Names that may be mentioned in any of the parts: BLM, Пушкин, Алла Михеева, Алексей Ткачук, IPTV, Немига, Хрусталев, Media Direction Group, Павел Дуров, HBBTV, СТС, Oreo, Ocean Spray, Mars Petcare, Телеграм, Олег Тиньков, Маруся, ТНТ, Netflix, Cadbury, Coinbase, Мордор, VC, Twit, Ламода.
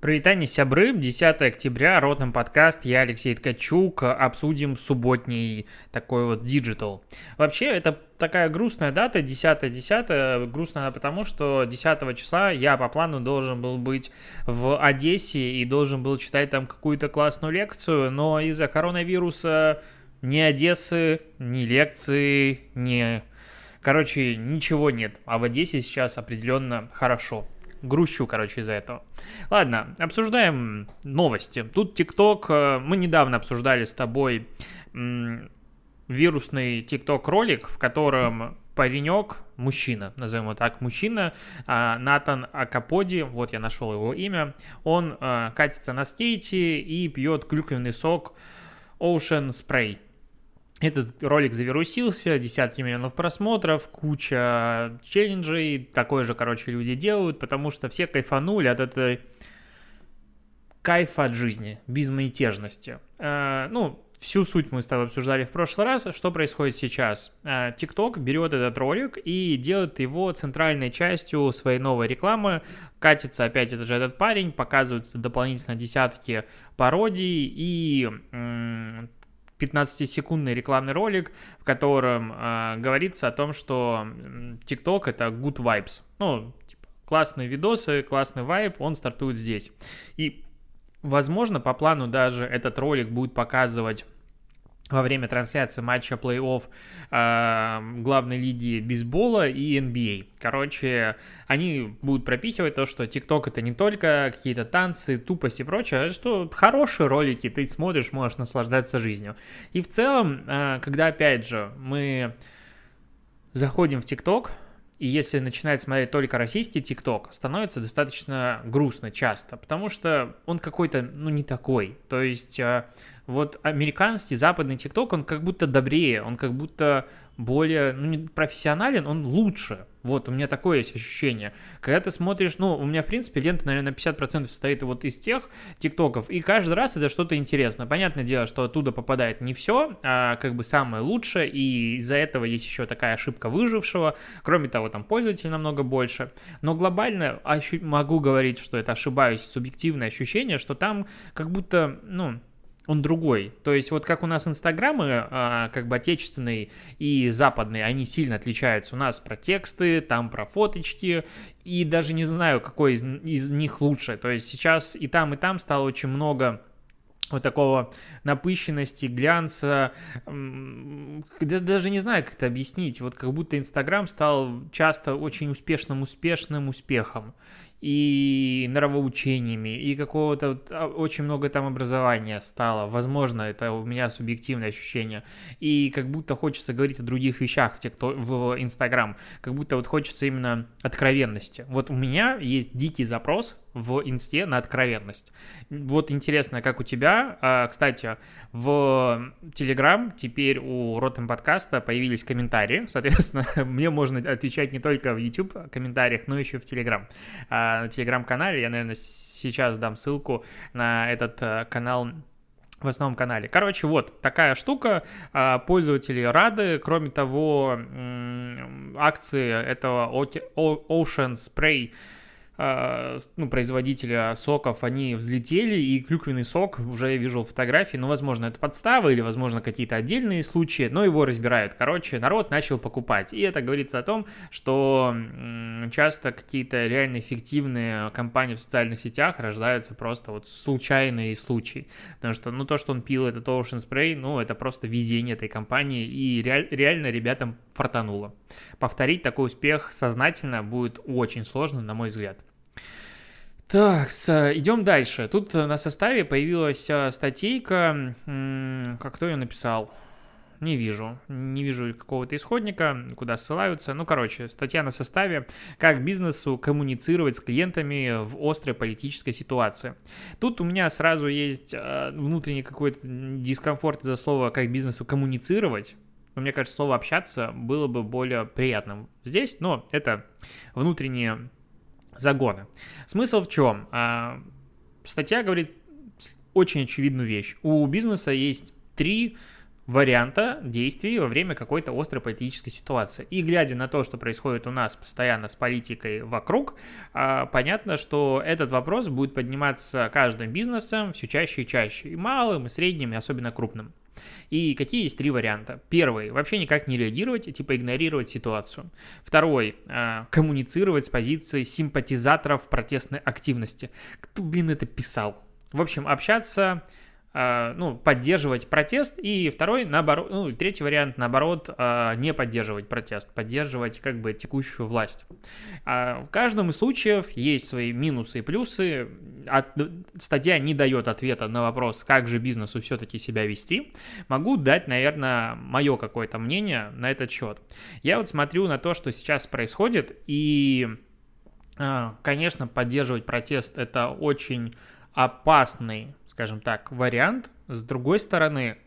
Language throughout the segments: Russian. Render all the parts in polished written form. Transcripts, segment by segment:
Привет, сябры, 10 октября, родным подкаст, я Алексей Ткачук, обсудим субботний такой вот диджитал. Вообще, это такая грустная дата, 10-10, грустная потому, что 10 числа я по плану должен был быть в Одессе и должен был читать там какую-то классную лекцию, но из-за коронавируса ни Одессы, ни лекции, ни... Короче, ничего нет, а в Одессе сейчас определенно хорошо. Грущу, короче, из-за этого. Ладно, обсуждаем новости. Тут TikTok, мы недавно обсуждали с тобой вирусный TikTok ролик, в котором паренек, мужчина, назовем его так, мужчина, Натан Акаподи, вот я нашел его имя, он катится на скейте и пьет клюквенный сок Ocean Spray. Этот ролик завирусился, десятки миллионов просмотров, куча челленджей, такое же, короче, люди делают, потому что все кайфанули от этой кайфа от жизни, безмятежности. Всю суть мы с тобой обсуждали в прошлый раз, что происходит сейчас. TikTok берет этот ролик и делает его центральной частью своей новой рекламы. Катится опять этот парень, показываются дополнительно десятки пародий и... 15-секундный рекламный ролик, в котором говорится о том, что TikTok — это good vibes. Классные видосы, классный вайб, он стартует здесь. И, возможно, по плану даже этот ролик будет показывать во время трансляции матча плей-офф главной лиги бейсбола и NBA. Короче, они будут пропихивать то, что TikTok это не только какие-то танцы, тупость и прочее, а что хорошие ролики, ты смотришь, можешь наслаждаться жизнью. И в целом, когда, опять же, мы заходим в TikTok, и если начинает смотреть только российский TikTok, становится достаточно грустно часто, потому что он какой-то, не такой. То есть вот американский, западный TikTok, он как будто добрее, он как будто более не профессионален, он лучше. Вот, у меня такое есть ощущение. Когда ты смотришь, у меня, в принципе, лента, наверное, на 50% состоит вот из тех тиктоков, и каждый раз это что-то интересное. Понятное дело, что оттуда попадает не все, а самое лучшее, и из-за этого есть еще такая ошибка выжившего. Кроме того, там пользователей намного больше. Но глобально могу говорить, что это ошибаюсь, субъективное ощущение, что там как будто, он другой. То есть вот как у нас инстаграмы, отечественный и западный, они сильно отличаются. У нас про тексты, там про фоточки, и даже не знаю, какой из них лучше. То есть сейчас и там стало очень много вот такого напыщенности, глянца, даже не знаю, как это объяснить. Вот как будто Инстаграм стал часто очень успешным успехом. И нравоучениями, и какого-то очень много там образования стало. Возможно, это у меня субъективное ощущение. И как будто хочется говорить о других вещах в Инстаграм. Как будто хочется именно откровенности. Вот у меня есть дикий запрос в Инсте на откровенность. Вот интересно, как у тебя. Кстати, в Телеграм теперь у Ротом подкаста появились комментарии. Соответственно, мне можно отвечать не только в YouTube комментариях, но еще в Телеграм. На Телеграм-канале, я, наверное, сейчас дам ссылку на этот канал в основном канале. Короче, вот такая штука, пользователи рады, кроме того, акции этого Ocean Spray, производителя соков, они взлетели, и клюквенный сок, уже я вижу фотографии, возможно, это подстава или, возможно, какие-то отдельные случаи, но его разбирают. Короче, народ начал покупать. И это говорится о том, что часто какие-то реально эффективные компании в социальных сетях рождаются просто случайные случаи. Потому что, то, что он пил этот Ocean Spray, это просто везение этой компании, и реально ребятам фартануло. Повторить такой успех сознательно будет очень сложно, на мой взгляд. Так, идем дальше. Тут на составе появилась статейка, кто ее написал? Не вижу какого-то исходника, куда ссылаются. Статья на составе «Как бизнесу коммуницировать с клиентами в острой политической ситуации». Тут у меня сразу есть внутренний какой-то дискомфорт из-за слова «как бизнесу коммуницировать». Мне кажется, слово «общаться» было бы более приятным здесь, но это внутренние загоны. Смысл в чем? Статья говорит очень очевидную вещь. У бизнеса есть три варианта действий во время какой-то острой политической ситуации. И глядя на то, что происходит у нас постоянно с политикой вокруг, понятно, что этот вопрос будет подниматься каждым бизнесом все чаще и чаще, и малым, и средним, и особенно крупным. И какие есть три варианта? Первый – вообще никак не реагировать, типа игнорировать ситуацию. Второй – коммуницировать с позиции симпатизаторов протестной активности. Кто, блин, это писал? В общем, общаться, поддерживать протест. И второй, наоборот, третий вариант, наоборот, не поддерживать протест, поддерживать как бы текущую власть. В каждом из случаев есть свои минусы и плюсы. Статья не дает ответа на вопрос, как же бизнесу все-таки себя вести. Могу дать, наверное, мое какое-то мнение на этот счет. Я вот смотрю на то, что сейчас происходит, и, конечно, поддерживать протест – это очень опасный, скажем так, вариант. С другой стороны,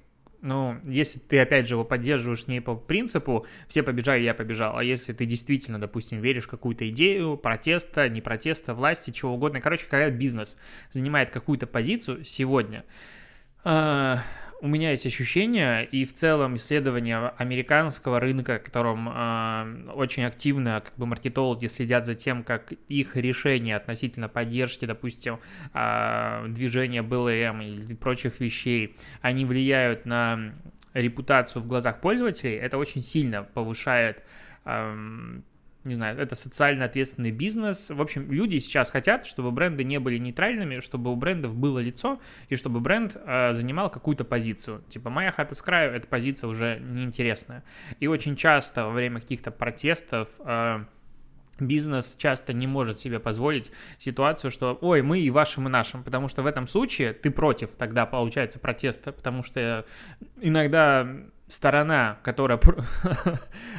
если ты, опять же, его поддерживаешь не по принципу «все побежали, я побежал», а если ты действительно, допустим, веришь в какую-то идею протеста, не протеста, власти, чего угодно. Короче, когда бизнес занимает какую-то позицию сегодня, у меня есть ощущение, и в целом исследование американского рынка, в котором очень активно как бы маркетологи следят за тем, как их решения относительно поддержки, допустим, движения BLM или прочих вещей, они влияют на репутацию в глазах пользователей, это очень сильно повышает это социально ответственный бизнес. В общем, люди сейчас хотят, чтобы бренды не были нейтральными, чтобы у брендов было лицо и чтобы бренд занимал какую-то позицию. Типа «моя хата с краю» — эта позиция уже неинтересная. И очень часто во время каких-то протестов бизнес часто не может себе позволить ситуацию, что «ой, мы и вашим, и нашим», потому что в этом случае ты против тогда, получается, протеста, потому что иногда сторона, которая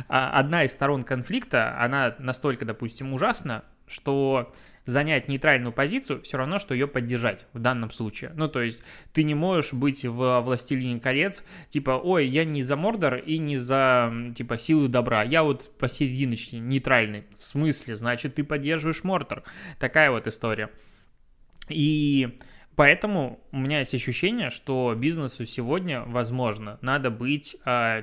одна из сторон конфликта, она настолько, допустим, ужасна, что занять нейтральную позицию все равно, что ее поддержать в данном случае. То есть ты не можешь быть в «Властелине колец», типа, ой, я не за Мордор и не за, типа, силы добра, я вот посерединочный, нейтральный. В смысле? Значит, ты поддерживаешь Мордор. Такая вот история. И поэтому у меня есть ощущение, что бизнесу сегодня, возможно, надо быть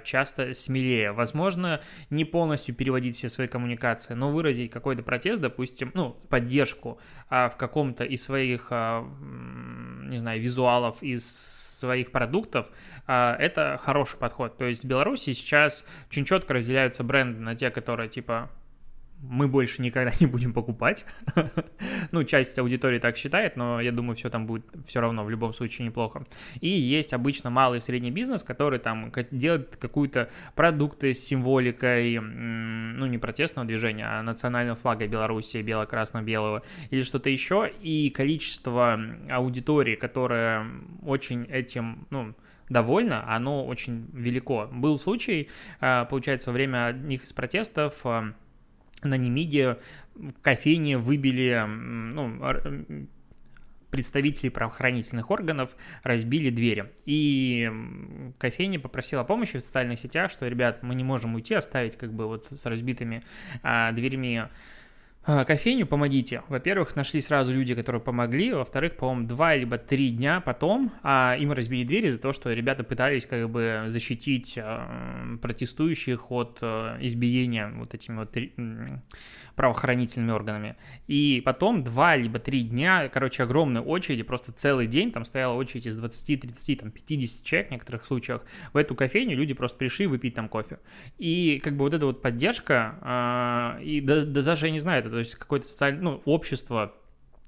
часто смелее. Возможно, не полностью переводить все свои коммуникации, но выразить какой-то протест, допустим, поддержку в каком-то из своих, визуалов, из своих продуктов, это хороший подход. То есть в Беларуси сейчас очень четко разделяются бренды на те, которые типа мы больше никогда не будем покупать. Часть аудитории так считает, но я думаю, все там будет все равно в любом случае неплохо. И есть обычно малый и средний бизнес, который там делает какие-то продукты с символикой, не протестного движения, а национального флага Беларуси, бело-красно-белого, или что-то еще. И количество аудитории, которая очень этим, довольна, оно очень велико. Был случай, получается, во время одних из протестов на Немиге в кофейне выбили, представителей правоохранительных органов, разбили двери. И кофейня попросила помощи в социальных сетях, что, ребят, мы не можем уйти, оставить как бы вот с разбитыми дверьми кофейню, помогите. Во-первых, нашли сразу люди, которые помогли. Во-вторых, по-моему, 2 либо 3 дня потом им разбили двери из-за того, что ребята пытались как бы защитить протестующих от избиения вот этими вот правоохранительными органами. И потом 2 либо 3 дня, короче, огромные очереди, просто целый день там стояла очередь из 20, 30, там 50 человек в некоторых случаях. В эту кофейню люди просто пришли выпить там кофе. И как бы вот эта вот поддержка, и даже я не знаю, то есть какое-то социальное, общество,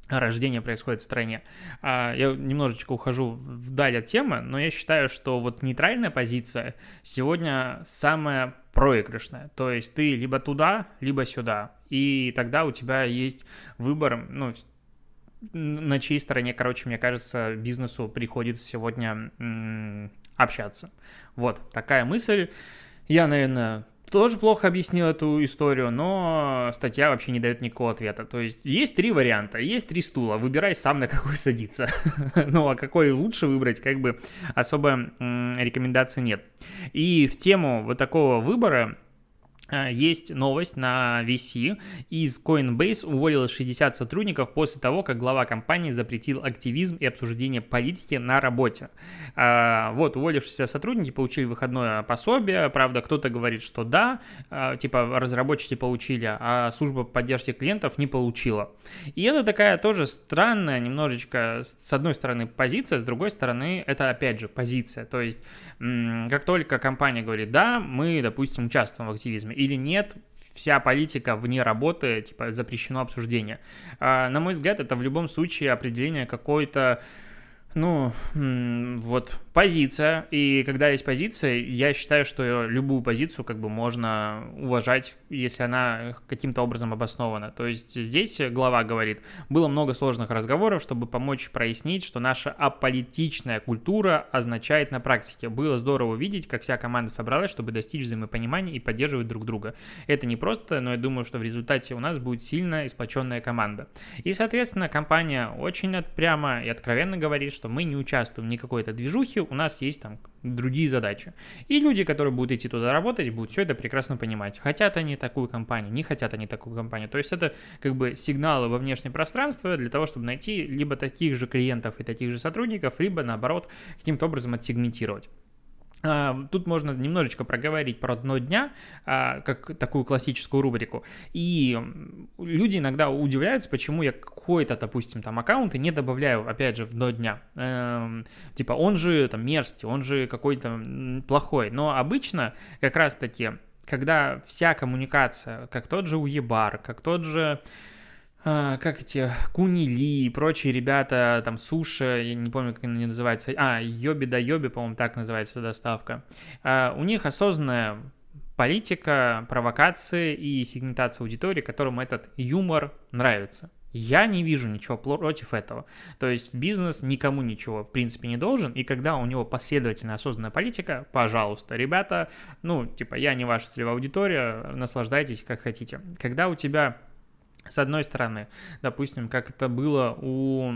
рождение происходит в стране. Я немножечко ухожу вдаль от темы, но я считаю, что вот нейтральная позиция сегодня самая проигрышная. То есть ты либо туда, либо сюда. И тогда у тебя есть выбор, на чьей стороне, короче, мне кажется, бизнесу приходится сегодня общаться. Вот такая мысль. Я, наверное, тоже плохо объяснил эту историю, но статья вообще не дает никакого ответа. То есть 3 варианта, есть 3 стула, выбирай сам, на какой садиться. А какой лучше выбрать, как бы особо рекомендации нет. И в тему вот такого выбора есть новость на VC. Из Coinbase уволило 60 сотрудников после того, как глава компании запретил активизм и обсуждение политики на работе. Вот, уволившиеся сотрудники получили выходное пособие. Правда, кто-то говорит, что да, типа разработчики получили, а служба поддержки клиентов не получила. И это такая тоже странная немножечко, с одной стороны, позиция, с другой стороны, это опять же позиция. То есть, как только компания говорит, да, мы, допустим, участвуем в активизме, или нет, вся политика вне работы, типа, запрещено обсуждение. На мой взгляд, это в любом случае определение какой-то, вот, позиция. И когда есть позиция, я считаю, что любую позицию как бы можно уважать, если она каким-то образом обоснована. То есть здесь глава говорит, было много сложных разговоров, чтобы помочь прояснить, что наша аполитичная культура означает на практике. Было здорово видеть, как вся команда собралась, чтобы достичь взаимопонимания и поддерживать друг друга. Это непросто, но я думаю, что в результате у нас будет сильно сплоченная команда. И, соответственно, компания очень прямо и откровенно говорит, что мы не участвуем в никакой-то движухе, у нас есть там другие задачи. И люди, которые будут идти туда работать, будут все это прекрасно понимать. Хотят они такую компанию, не хотят они такую компанию. То есть это как бы сигналы во внешнее пространство для того, чтобы найти либо таких же клиентов и таких же сотрудников, либо наоборот каким-то образом отсегментировать. Тут можно немножечко проговорить про дно дня, как такую классическую рубрику. И люди иногда удивляются, почему я какой-то, допустим, там аккаунт не добавляю, опять же, в дно дня. Типа он же там мерзкий, он же какой-то плохой. Но обычно как раз-таки, когда вся коммуникация, как тот же Уебар, как тот же... как эти Кунили и прочие ребята, там Суши, я не помню, как они называются, Йоби да Йоби, по-моему, так называется доставка, у них осознанная политика, провокации и сегментация аудитории, которым этот юмор нравится. Я не вижу ничего против этого. То есть бизнес никому ничего, в принципе, не должен. И когда у него последовательно осознанная политика, пожалуйста, ребята, я не ваша целевая аудитория, наслаждайтесь как хотите. Когда у тебя... С одной стороны, допустим, как это было у...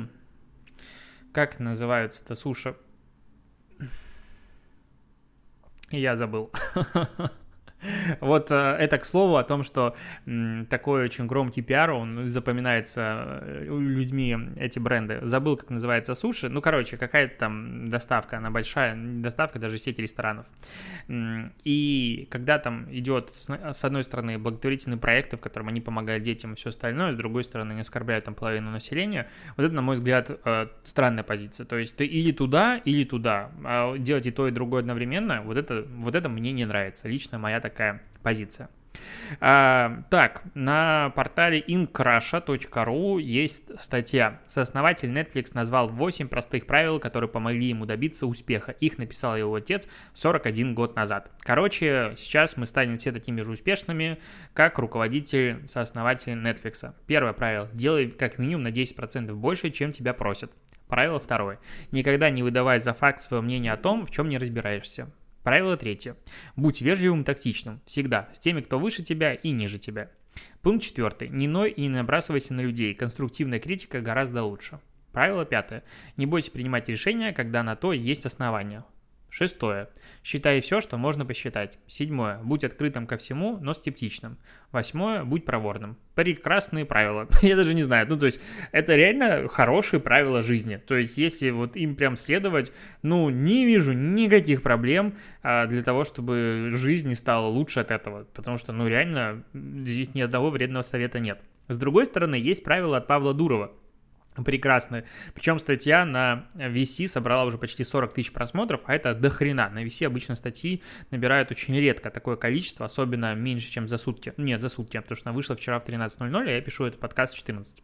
Как называются-то суши? Я забыл. Вот это к слову о том, что такой очень громкий пиар, он запоминается людьми, эти бренды. Забыл, как называется суши. Какая-то там доставка, она большая, доставка даже сети ресторанов. И когда там идет, с одной стороны, благотворительные проекты, в котором они помогают детям и все остальное, с другой стороны, они оскорбляют там половину населения, вот это, на мой взгляд, странная позиция. То есть ты или туда, а делать и то, и другое одновременно, вот это мне не нравится, лично моя такая позиция. Так, на портале inkrasha.ru есть статья. Сооснователь Netflix назвал 8 простых правил, которые помогли ему добиться успеха. Их написал его отец 41 год назад. Сейчас мы станем все такими же успешными, как руководитель, сооснователь Netflix. Первое правило. Делай как минимум на 10% больше, чем тебя просят. Правило второе. Никогда не выдавай за факт свое мнение о том, в чем не разбираешься. Правило третье. Будь вежливым и тактичным. Всегда. С теми, кто выше тебя и ниже тебя. Пункт 4. Не ной и не набрасывайся на людей. Конструктивная критика гораздо лучше. Правило 5. Не бойся принимать решения, когда на то есть основания. 6. Считай все, что можно посчитать. 7. Будь открытым ко всему, но скептичным. 8. Будь проворным. Прекрасные правила. Я даже не знаю. Это реально хорошие правила жизни. То есть, если им прям следовать, не вижу никаких проблем для того, чтобы жизнь не стала лучше от этого. Потому что, реально, здесь ни одного вредного совета нет. С другой стороны, есть правила от Павла Дурова. Прекрасно. Причем статья на VC собрала уже почти 40 тысяч просмотров, а это дохрена. На VC обычно статьи набирают очень редко такое количество, особенно меньше, чем за сутки. Нет, за сутки, потому что она вышла вчера в 13:00, а я пишу этот подкаст в 14.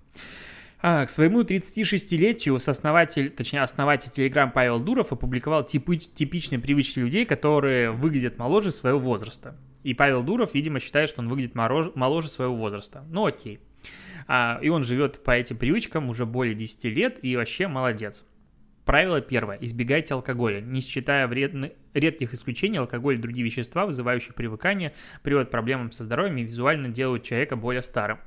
К своему 36-летию основатель Telegram Павел Дуров опубликовал типичные привычки людей, которые выглядят моложе своего возраста. И Павел Дуров, видимо, считает, что он выглядит моложе своего возраста. Окей. И он живет по этим привычкам уже более 10 лет и вообще молодец. Правило первое. Избегайте алкоголя. Не считая редких исключений, алкоголь и другие вещества, вызывающие привыкание, приводят к проблемам со здоровьем и визуально делают человека более старым.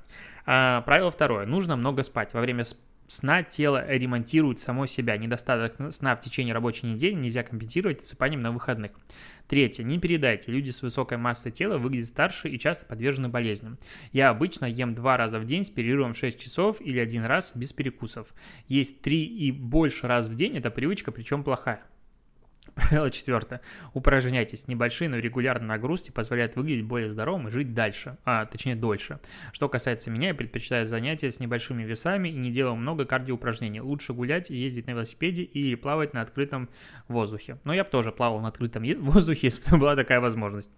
Правило второе. Нужно много спать. Во время сна тело ремонтирует само себя. Недостаток сна в течение рабочей недели нельзя компенсировать отсыпанием на выходных. Третье. Не переедайте. Люди с высокой массой тела выглядят старше и часто подвержены болезням. Я обычно ем 2 раза в день с перерывом в 6 часов или 1 раз без перекусов. Есть 3 и больше раз в день. Это привычка, причем плохая. Правило 4. Упражняйтесь. Небольшие, но регулярные нагрузки позволяют выглядеть более здоровым и жить дальше, точнее дольше. Что касается меня, я предпочитаю занятия с небольшими весами и не делаю много кардиоупражнений. Лучше гулять, ездить на велосипеде или плавать на открытом воздухе. Но я бы тоже плавал на открытом воздухе, если бы была такая возможность.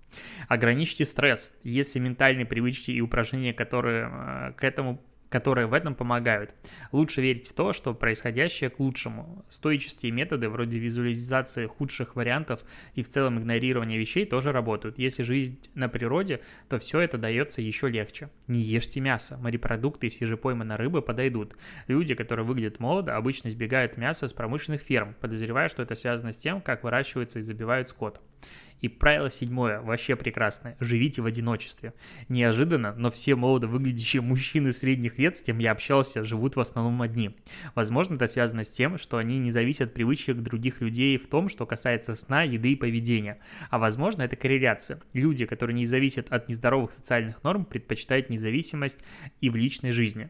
Ограничьте стресс. Есть и ментальные привычки и упражнения, которые в этом помогают. Лучше верить в то, что происходящее к лучшему. Стоические методы вроде визуализации худших вариантов и в целом игнорирования вещей тоже работают. Если жизнь на природе, то все это дается еще легче. Не ешьте мясо. Морепродукты из свежепойманной рыбы подойдут. Люди, которые выглядят молодо, обычно избегают мяса с промышленных ферм, подозревая, что это связано с тем, как выращивается и забивают скот. И правило 7, вообще прекрасное. Живите в одиночестве. Неожиданно, но все молодо выглядящие мужчины средних лет, с кем я общался, живут в основном одни. Возможно, это связано с тем, что они не зависят от привычек других людей в том, что касается сна, еды и поведения. А возможно, это корреляция. Люди, которые не зависят от нездоровых социальных норм, предпочитают независимость и в личной жизни.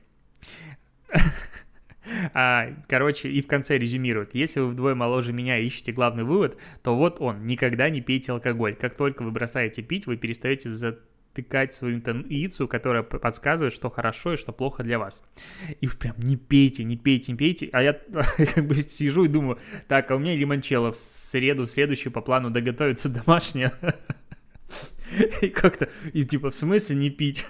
Короче, и в конце резюмируют. Если вы вдвое моложе меня и ищете главный вывод, то вот он. Никогда не пейте алкоголь. Как только вы бросаете пить, вы перестаете затыкать свою интуицию, которая подсказывает, что хорошо и что плохо для вас. И вы прям не пейте. А я как бы сижу и думаю, так, а у меня лимончелло в среду следующую по плану доготовится домашняя. И как-то, и типа, в смысле не пить?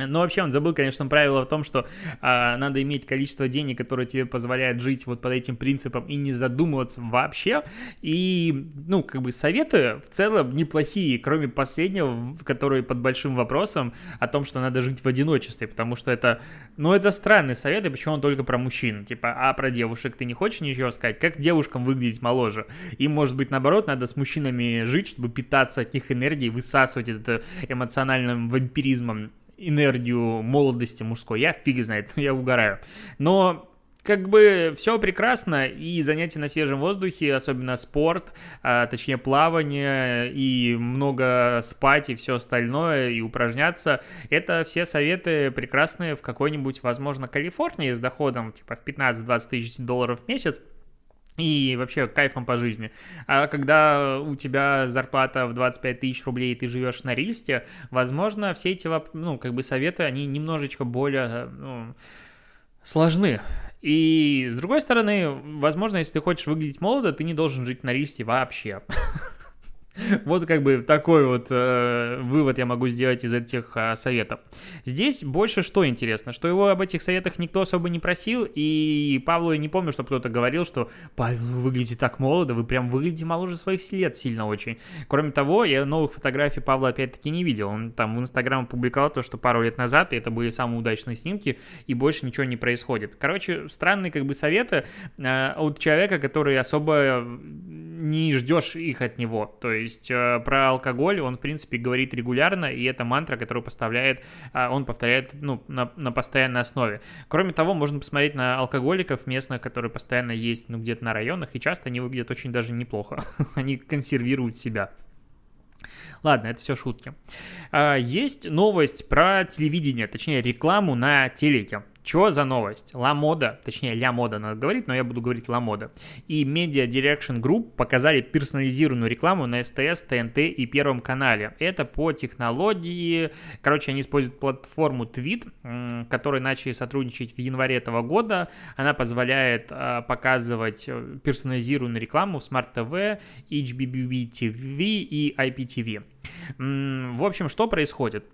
Ну, вообще, он забыл, конечно, правило о том, что надо иметь количество денег, которое тебе позволяет жить вот под этим принципом и не задумываться вообще. И, ну, как бы советы в целом неплохие, кроме последнего, который под большим вопросом о том, что надо жить в одиночестве, потому что это, ну, это странные советы, почему он только про мужчин, типа, а про девушек ты не хочешь ничего сказать? Как девушкам выглядеть моложе? И, может быть, наоборот, надо с мужчинами жить, чтобы питаться от них энергией, высасывать это эмоциональным вампиризмом. Энергию молодости мужской, я фиг знает, я угораю. Но как бы все прекрасно, и занятия на свежем воздухе, особенно спорт, точнее плавание, и много спать, и все остальное, и упражняться, это все советы прекрасные в какой-нибудь, возможно, Калифорнии с доходом типа в 15-20 тысяч долларов в месяц, и вообще кайфом по жизни. А когда у тебя зарплата в 25 тысяч рублей, и ты живешь на риске, возможно, все эти советы, они немножечко более сложны. И, с другой стороны, возможно, если ты хочешь выглядеть молодо, ты не должен жить на риске вообще. Вот как бы такой вот вывод я могу сделать из этих советов. Здесь больше что интересно, что его об этих советах никто особо не просил, и Павлу я не помню, что кто-то говорил, что «Павел, вы выглядите так молодо, вы прям выглядите моложе своих лет сильно очень». Кроме того, я новых фотографий Павла опять-таки не видел. Он там в Инстаграм публиковал то, что пару лет назад, и это были самые удачные снимки, и больше ничего не происходит. Короче, странные как бы советы от человека, который особо не ждешь их от него, то есть. Про алкоголь он, в принципе, говорит регулярно, и это мантра, которую он повторяет на постоянной основе. Кроме того, можно посмотреть на алкоголиков местных, которые постоянно есть где-то на районах, и часто они выглядят очень даже неплохо. Они консервируют себя. Ладно, это все шутки. Есть новость про телевидение, точнее рекламу на телеке. Что за новость? Ламода, точнее Ля-мода надо говорить, но я буду говорить Ламода. И Media Direction Group показали персонализированную рекламу на СТС, ТНТ и Первом канале. Это по технологии, короче, они используют платформу Twit, которой начали сотрудничать в январе этого года. Она позволяет показывать персонализированную рекламу в Smart TV, HBBTV и IPTV. В общем, что происходит?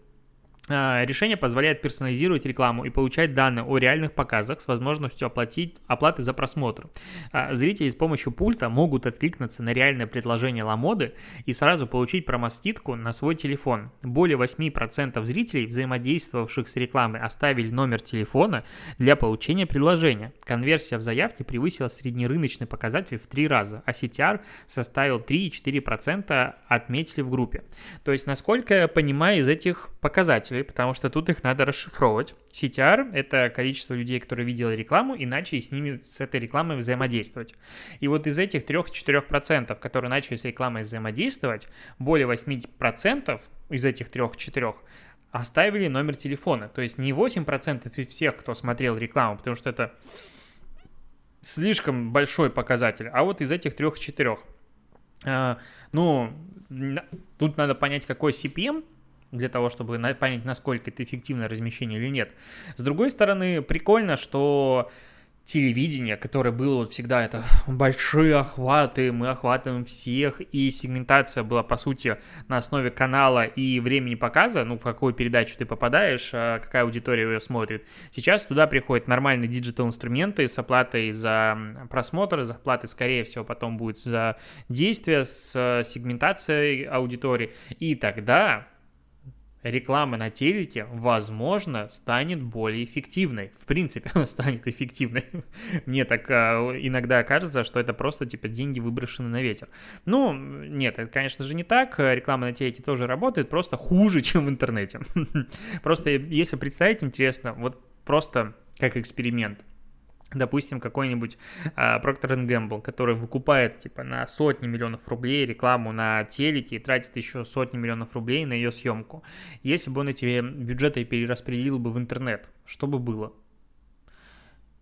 Решение позволяет персонализировать рекламу и получать данные о реальных показах с возможностью оплаты за просмотр. Зрители с помощью пульта могут откликнуться на реальное предложение Ламоды и сразу получить промо-скидку на свой телефон. Более 8% зрителей, взаимодействовавших с рекламой, оставили номер телефона для получения предложения. Конверсия в заявке превысила среднерыночный показатель в 3 раза, а CTR составил 3,4%, отметили в группе. То есть, насколько я понимаю из этих показателей, числе, потому что тут их надо расшифровывать. CTR — это количество людей, которые видели рекламу, иначе и с ними, с этой рекламой взаимодействовать. И вот из этих 3-4%, которые начали с рекламой взаимодействовать, более 8% из этих 3-4 оставили номер телефона. То есть не 8% из всех, кто смотрел рекламу, потому что это слишком большой показатель, а вот из этих 3-4. Ну, тут надо понять, какой CPM, для того, чтобы понять, насколько это эффективное размещение или нет. С другой стороны, прикольно, что телевидение, которое было вот всегда, это большие охваты, мы охватываем всех, и сегментация была, по сути, на основе канала и времени показа, ну, в какую передачу ты попадаешь, какая аудитория ее смотрит. Сейчас туда приходят нормальные диджитал-инструменты с оплатой за просмотр, с оплатой, скорее всего, потом будет за действие, с сегментацией аудитории, и тогда реклама на телеке, возможно, станет более эффективной. В принципе, она станет эффективной. Мне так иногда кажется, что это просто, типа, деньги выброшены на ветер. Ну, нет, это, конечно же, не так. Реклама на телеке тоже работает, просто хуже, чем в интернете. Просто, если представить, интересно, вот просто как эксперимент. Допустим, какой-нибудь Procter & Gamble, который выкупает типа на сотни миллионов рублей рекламу на телеке и тратит еще сотни миллионов рублей на ее съемку. Если бы он эти бюджеты перераспределил бы в интернет, что бы было?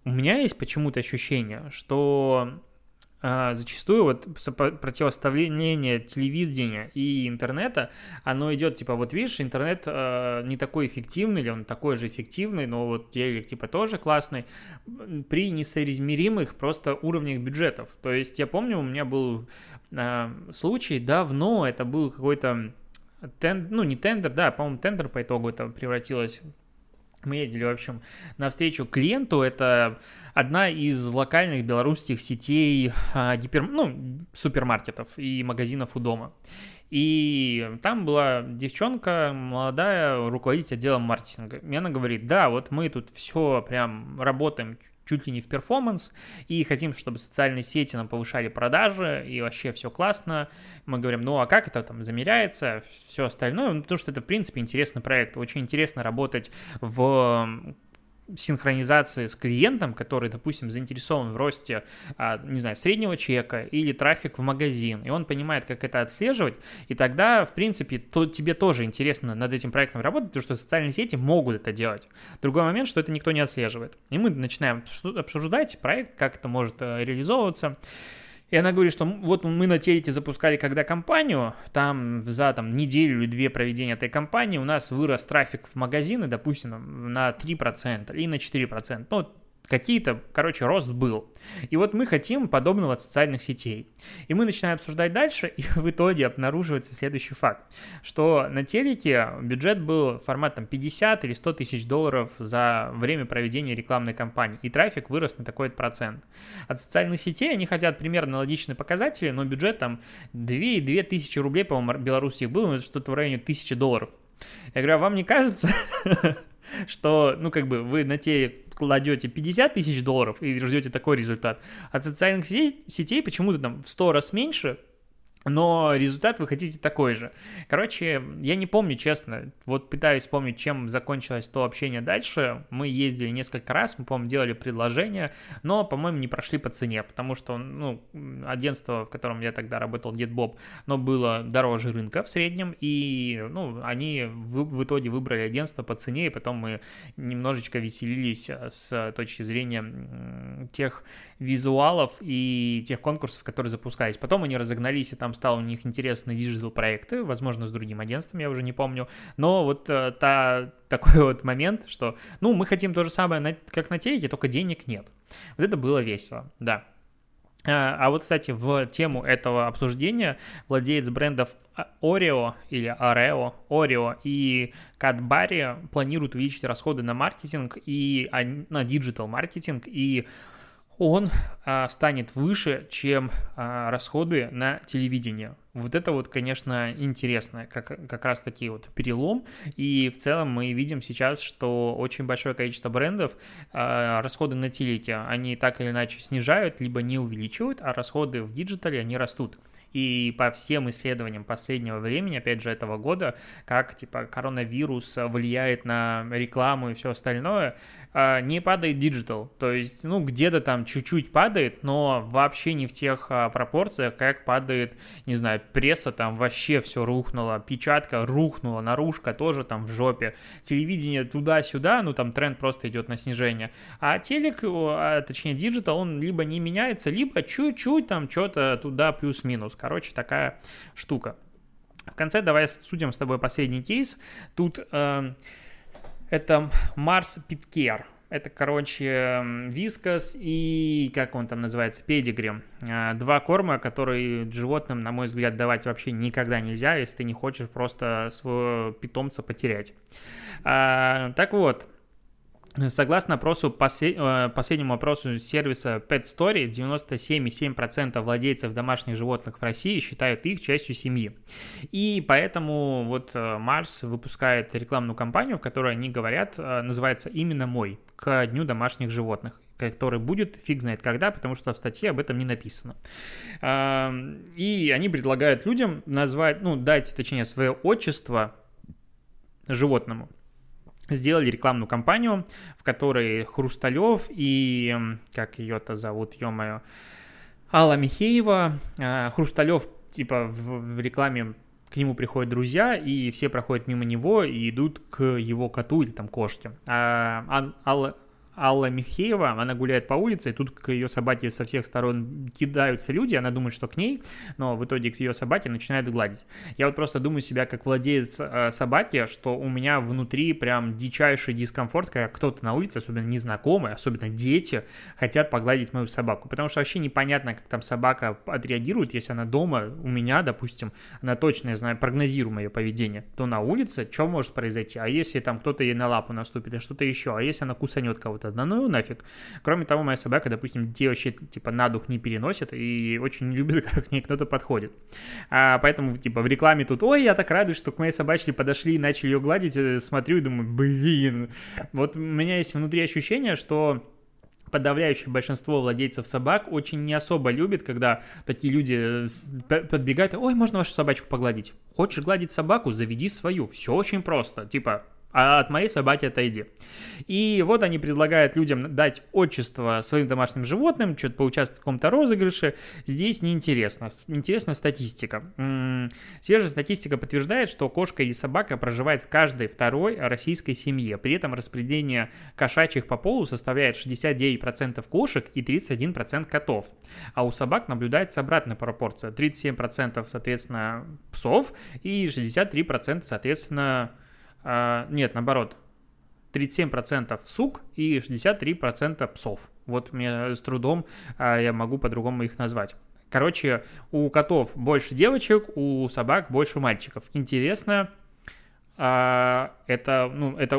У меня есть почему-то ощущение, что зачастую вот противоставление телевидения и интернета, оно идет, типа, вот видишь, интернет не такой эффективный, или он такой же эффективный, но вот телек, типа, тоже классный, при несоизмеримых просто уровнях бюджетов. То есть я помню, у меня был случай давно, это был какой-то, тендер по итогу это превратилось. Мы ездили, в общем, навстречу клиенту, это одна из локальных белорусских сетей супермаркетов и магазинов у дома. И там была девчонка молодая, руководитель отделом маркетинга. И она говорит, да, вот мы тут все прям работаем чуть ли не в перформанс, и хотим, чтобы социальные сети нам повышали продажи, и вообще все классно. Мы говорим, ну а как это там замеряется, все остальное, ну, потому что это, в принципе, интересный проект. Очень интересно работать в синхронизации с клиентом, который, допустим, заинтересован в росте, не знаю, среднего чека или трафик в магазин, и он понимает, как это отслеживать, и тогда, в принципе, тебе тоже интересно над этим проектом работать, потому что социальные сети могут это делать. Другой момент, что это никто не отслеживает. И мы начинаем обсуждать проект, как это может реализовываться. И она говорит, что вот мы на телеке запускали когда компанию, там за неделю или две проведения этой кампании у нас вырос трафик в магазины, допустим, на 3% или на 4%. Ну, какие-то, короче, рост был. И вот мы хотим подобного от социальных сетей. И мы начинаем обсуждать дальше, и в итоге обнаруживается следующий факт, что на телеке бюджет был форматом 50 или 100 тысяч долларов за время проведения рекламной кампании, и трафик вырос на такой процент. От социальных сетей они хотят примерно аналогичные показатели, но бюджет там 2 тысячи рублей, по-моему, белорусских был, но это что-то в районе 1000 долларов. Я говорю, а вам не кажется, что, ну, как бы вы на телеке кладете 50 тысяч долларов и ждете такой результат. От социальных сетей почему-то там в 100 раз меньше, но результат вы хотите такой же. Короче, я не помню, честно, вот пытаюсь вспомнить, чем закончилось то общение дальше. Мы ездили несколько раз, мы, по-моему, делали предложение, но, по-моему, не прошли по цене, потому что, ну, агентство, в котором я тогда работал, GetBob, оно было дороже рынка в среднем, и, ну, они в итоге выбрали агентство по цене, и потом мы немножечко веселились с точки зрения тех визуалов и тех конкурсов, которые запускались. Потом они разогнались, и там стало у них интересные диджитал-проекты, возможно, с другим агентством, я уже не помню. Но вот такой вот момент, что, ну, мы хотим то же самое, как на телеке, только денег нет. Вот это было весело, да. А вот, кстати, в тему этого обсуждения владелец брендов Oreo и Cadbury планируют увеличить расходы на маркетинг и на диджитал-маркетинг, и он станет выше, чем расходы на телевидение. Вот это вот, конечно, интересно, как раз таки вот перелом. И в целом мы видим сейчас, что очень большое количество брендов расходы на телеке, они так или иначе снижают, либо не увеличивают, а расходы в диджитале, они растут. И по всем исследованиям последнего времени, опять же, этого года, как, типа, коронавирус влияет на рекламу и все остальное, не падает диджитал. То есть, ну, где-то там чуть-чуть падает, но вообще не в тех пропорциях, как падает, не знаю, пресса, там вообще все рухнуло, печатка рухнула, наружка тоже там в жопе, телевидение туда-сюда, ну, там тренд просто идет на снижение. А телек, точнее, диджитал, он либо не меняется, либо чуть-чуть там что-то туда плюс-минус. Короче, такая штука. В конце давай судим с тобой последний кейс. Тут... Это Mars Petcare. Это, короче, Вискас и, как он там называется, Педигри. Два корма, которые животным, на мой взгляд, давать вообще никогда нельзя, если ты не хочешь просто своего питомца потерять. Так вот. Согласно опросу, последнему опросу сервиса Pet Story, 97,7% владельцев домашних животных в России считают их частью семьи. И поэтому вот Mars выпускает рекламную кампанию, в которой они говорят, называется «Именно мой», к Дню домашних животных, который будет фиг знает когда, потому что в статье об этом не написано. И они предлагают людям назвать, ну, дать, точнее, свое отчество животному. Сделали рекламную кампанию, в которой Хрусталев и, как ее-то зовут, ё-моё, Алла Михеева. Хрусталев, типа, в рекламе к нему приходят друзья, и все проходят мимо него и идут к его коту или там кошке. А Алла Михеева, она гуляет по улице, и тут к ее собаке со всех сторон кидаются люди, она думает, что к ней, но в итоге к ее собаке начинает гладить. Я вот просто думаю себя как владелец собаки, что у меня внутри прям дичайший дискомфорт, когда кто-то на улице, особенно незнакомые, особенно дети, хотят погладить мою собаку, потому что вообще непонятно, как там собака отреагирует, если она дома, у меня, допустим, она точно, я знаю, прогнозируем ее поведение, то на улице что может произойти, а если там кто-то ей на лапу наступит или что-то еще, а если она кусанет кого-то, одна, ну нафиг. Кроме того, моя собака, допустим, те вообще, типа, на дух не переносит и очень не любит, как к ней кто-то подходит. Поэтому, типа, в рекламе тут, ой, я так радуюсь, что к моей собачке подошли и начали ее гладить, смотрю и думаю, блин. Вот у меня есть внутри ощущение, что подавляющее большинство владельцев собак очень не особо любит, когда такие люди подбегают, ой, можно вашу собачку погладить? Хочешь гладить собаку? Заведи свою. Все очень просто. Типа, а от моей собаки отойди. И вот они предлагают людям дать отчество своим домашним животным, что-то поучаствовать в каком-то розыгрыше. Здесь неинтересно. Интересна статистика. Свежая статистика подтверждает, что кошка или собака проживает в каждой второй российской семье. При этом распределение кошачьих по полу составляет 69% кошек и 31% котов. А у собак наблюдается обратная пропорция. 37% соответственно псов и 63% соответственно... Нет, наоборот, 37% сук и 63% псов. Вот мне с трудом я могу по-другому их назвать. Короче, у котов больше девочек, у собак больше мальчиков. Интересно, это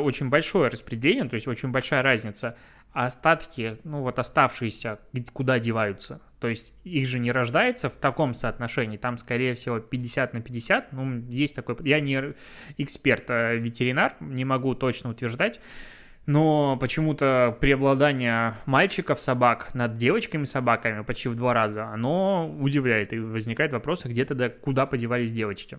очень большое распределение, то есть очень большая разница. А остатки, ну вот оставшиеся, куда деваются? То есть их же не рождается в таком соотношении, там, скорее всего, 50/50, ну, есть такой, я не эксперт-ветеринар, не могу точно утверждать, но почему-то преобладание мальчиков-собак над девочками-собаками почти в 2 раза, оно удивляет, и возникает вопрос, где-то куда подевались девочки.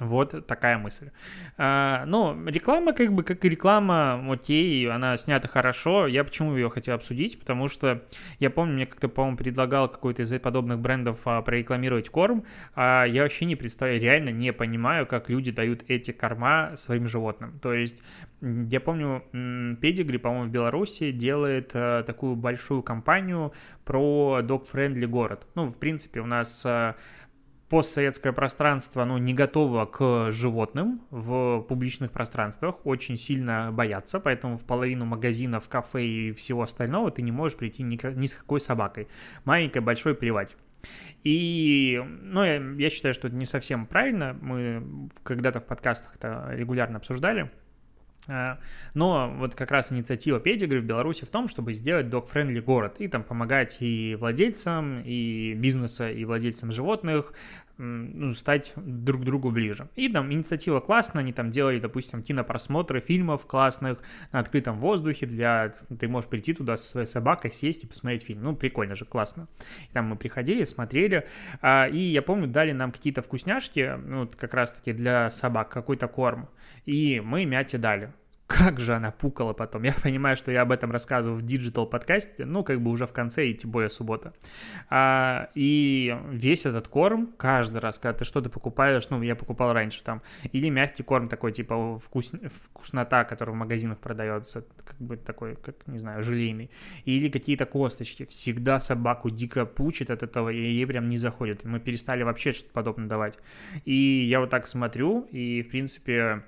Вот такая мысль. Ну, реклама как и реклама, окей, она снята хорошо. Я почему ее хотел обсудить? Потому что я помню, мне как-то, по-моему, предлагал какой-то из подобных брендов прорекламировать корм. Я вообще не представляю, реально не понимаю, как люди дают эти корма своим животным. То есть, я помню, Pedigree, по-моему, в Беларуси делает такую большую кампанию про dog-friendly город. Ну, в принципе, у нас... Постсоветское пространство, оно не готово к животным в публичных пространствах, очень сильно боятся, поэтому в половину магазинов, кафе и всего остального ты не можешь прийти ни с какой собакой. Маленькой, большой, плевать. И, ну, я считаю, что это не совсем правильно, мы когда-то в подкастах это регулярно обсуждали. Но вот как раз инициатива Pedigree в Беларуси в том, чтобы сделать dog-friendly город и там помогать и владельцам, и бизнеса, и владельцам животных ну, стать друг другу ближе. И там инициатива классная, они там делали, допустим, кинопросмотры фильмов классных на открытом воздухе, ты можешь прийти туда со своей собакой, сесть и посмотреть фильм. Ну, прикольно же, классно. И там мы приходили, смотрели, и я помню, дали нам какие-то вкусняшки, ну, как раз-таки для собак, какой-то корм, и мы мяте дали. Как же она пукала потом. Я понимаю, что я об этом рассказывал в диджитал-подкасте, ну, как бы уже в конце, и тем более суббота. И весь этот корм, каждый раз, когда ты что-то покупаешь, ну, я покупал раньше там, или мягкий корм такой, типа вкуснота, который в магазинах продается, как бы такой, как, не знаю, желейный, или какие-то косточки. Всегда собаку дико пучит от этого, и ей прям не заходит. Мы перестали вообще что-то подобное давать. И я вот так смотрю, и, в принципе...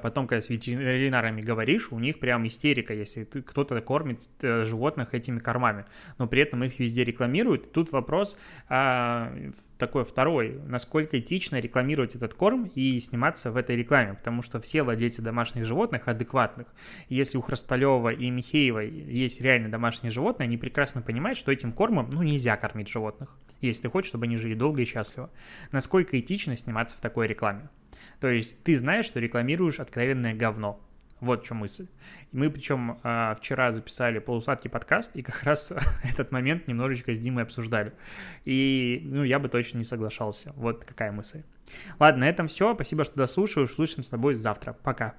Потом, когда с ветеринарами говоришь, у них прям истерика, если кто-то кормит животных этими кормами, но при этом их везде рекламируют. Тут вопрос такой второй, насколько этично рекламировать этот корм и сниматься в этой рекламе, потому что все владельцы домашних животных адекватных. Если у Хрусталева и Михеевой есть реально домашние животные, они прекрасно понимают, что этим кормом, ну, нельзя кормить животных, если ты хочешь, чтобы они жили долго и счастливо. Насколько этично сниматься в такой рекламе? То есть ты знаешь, что рекламируешь откровенное говно. Вот в чем мысль. И мы, причем, вчера записали полусладкий подкаст, и как раз этот момент немножечко с Димой обсуждали. И, ну, я бы точно не соглашался. Вот какая мысль. Ладно, на этом все. Спасибо, что дослушал. Услышим с тобой завтра. Пока.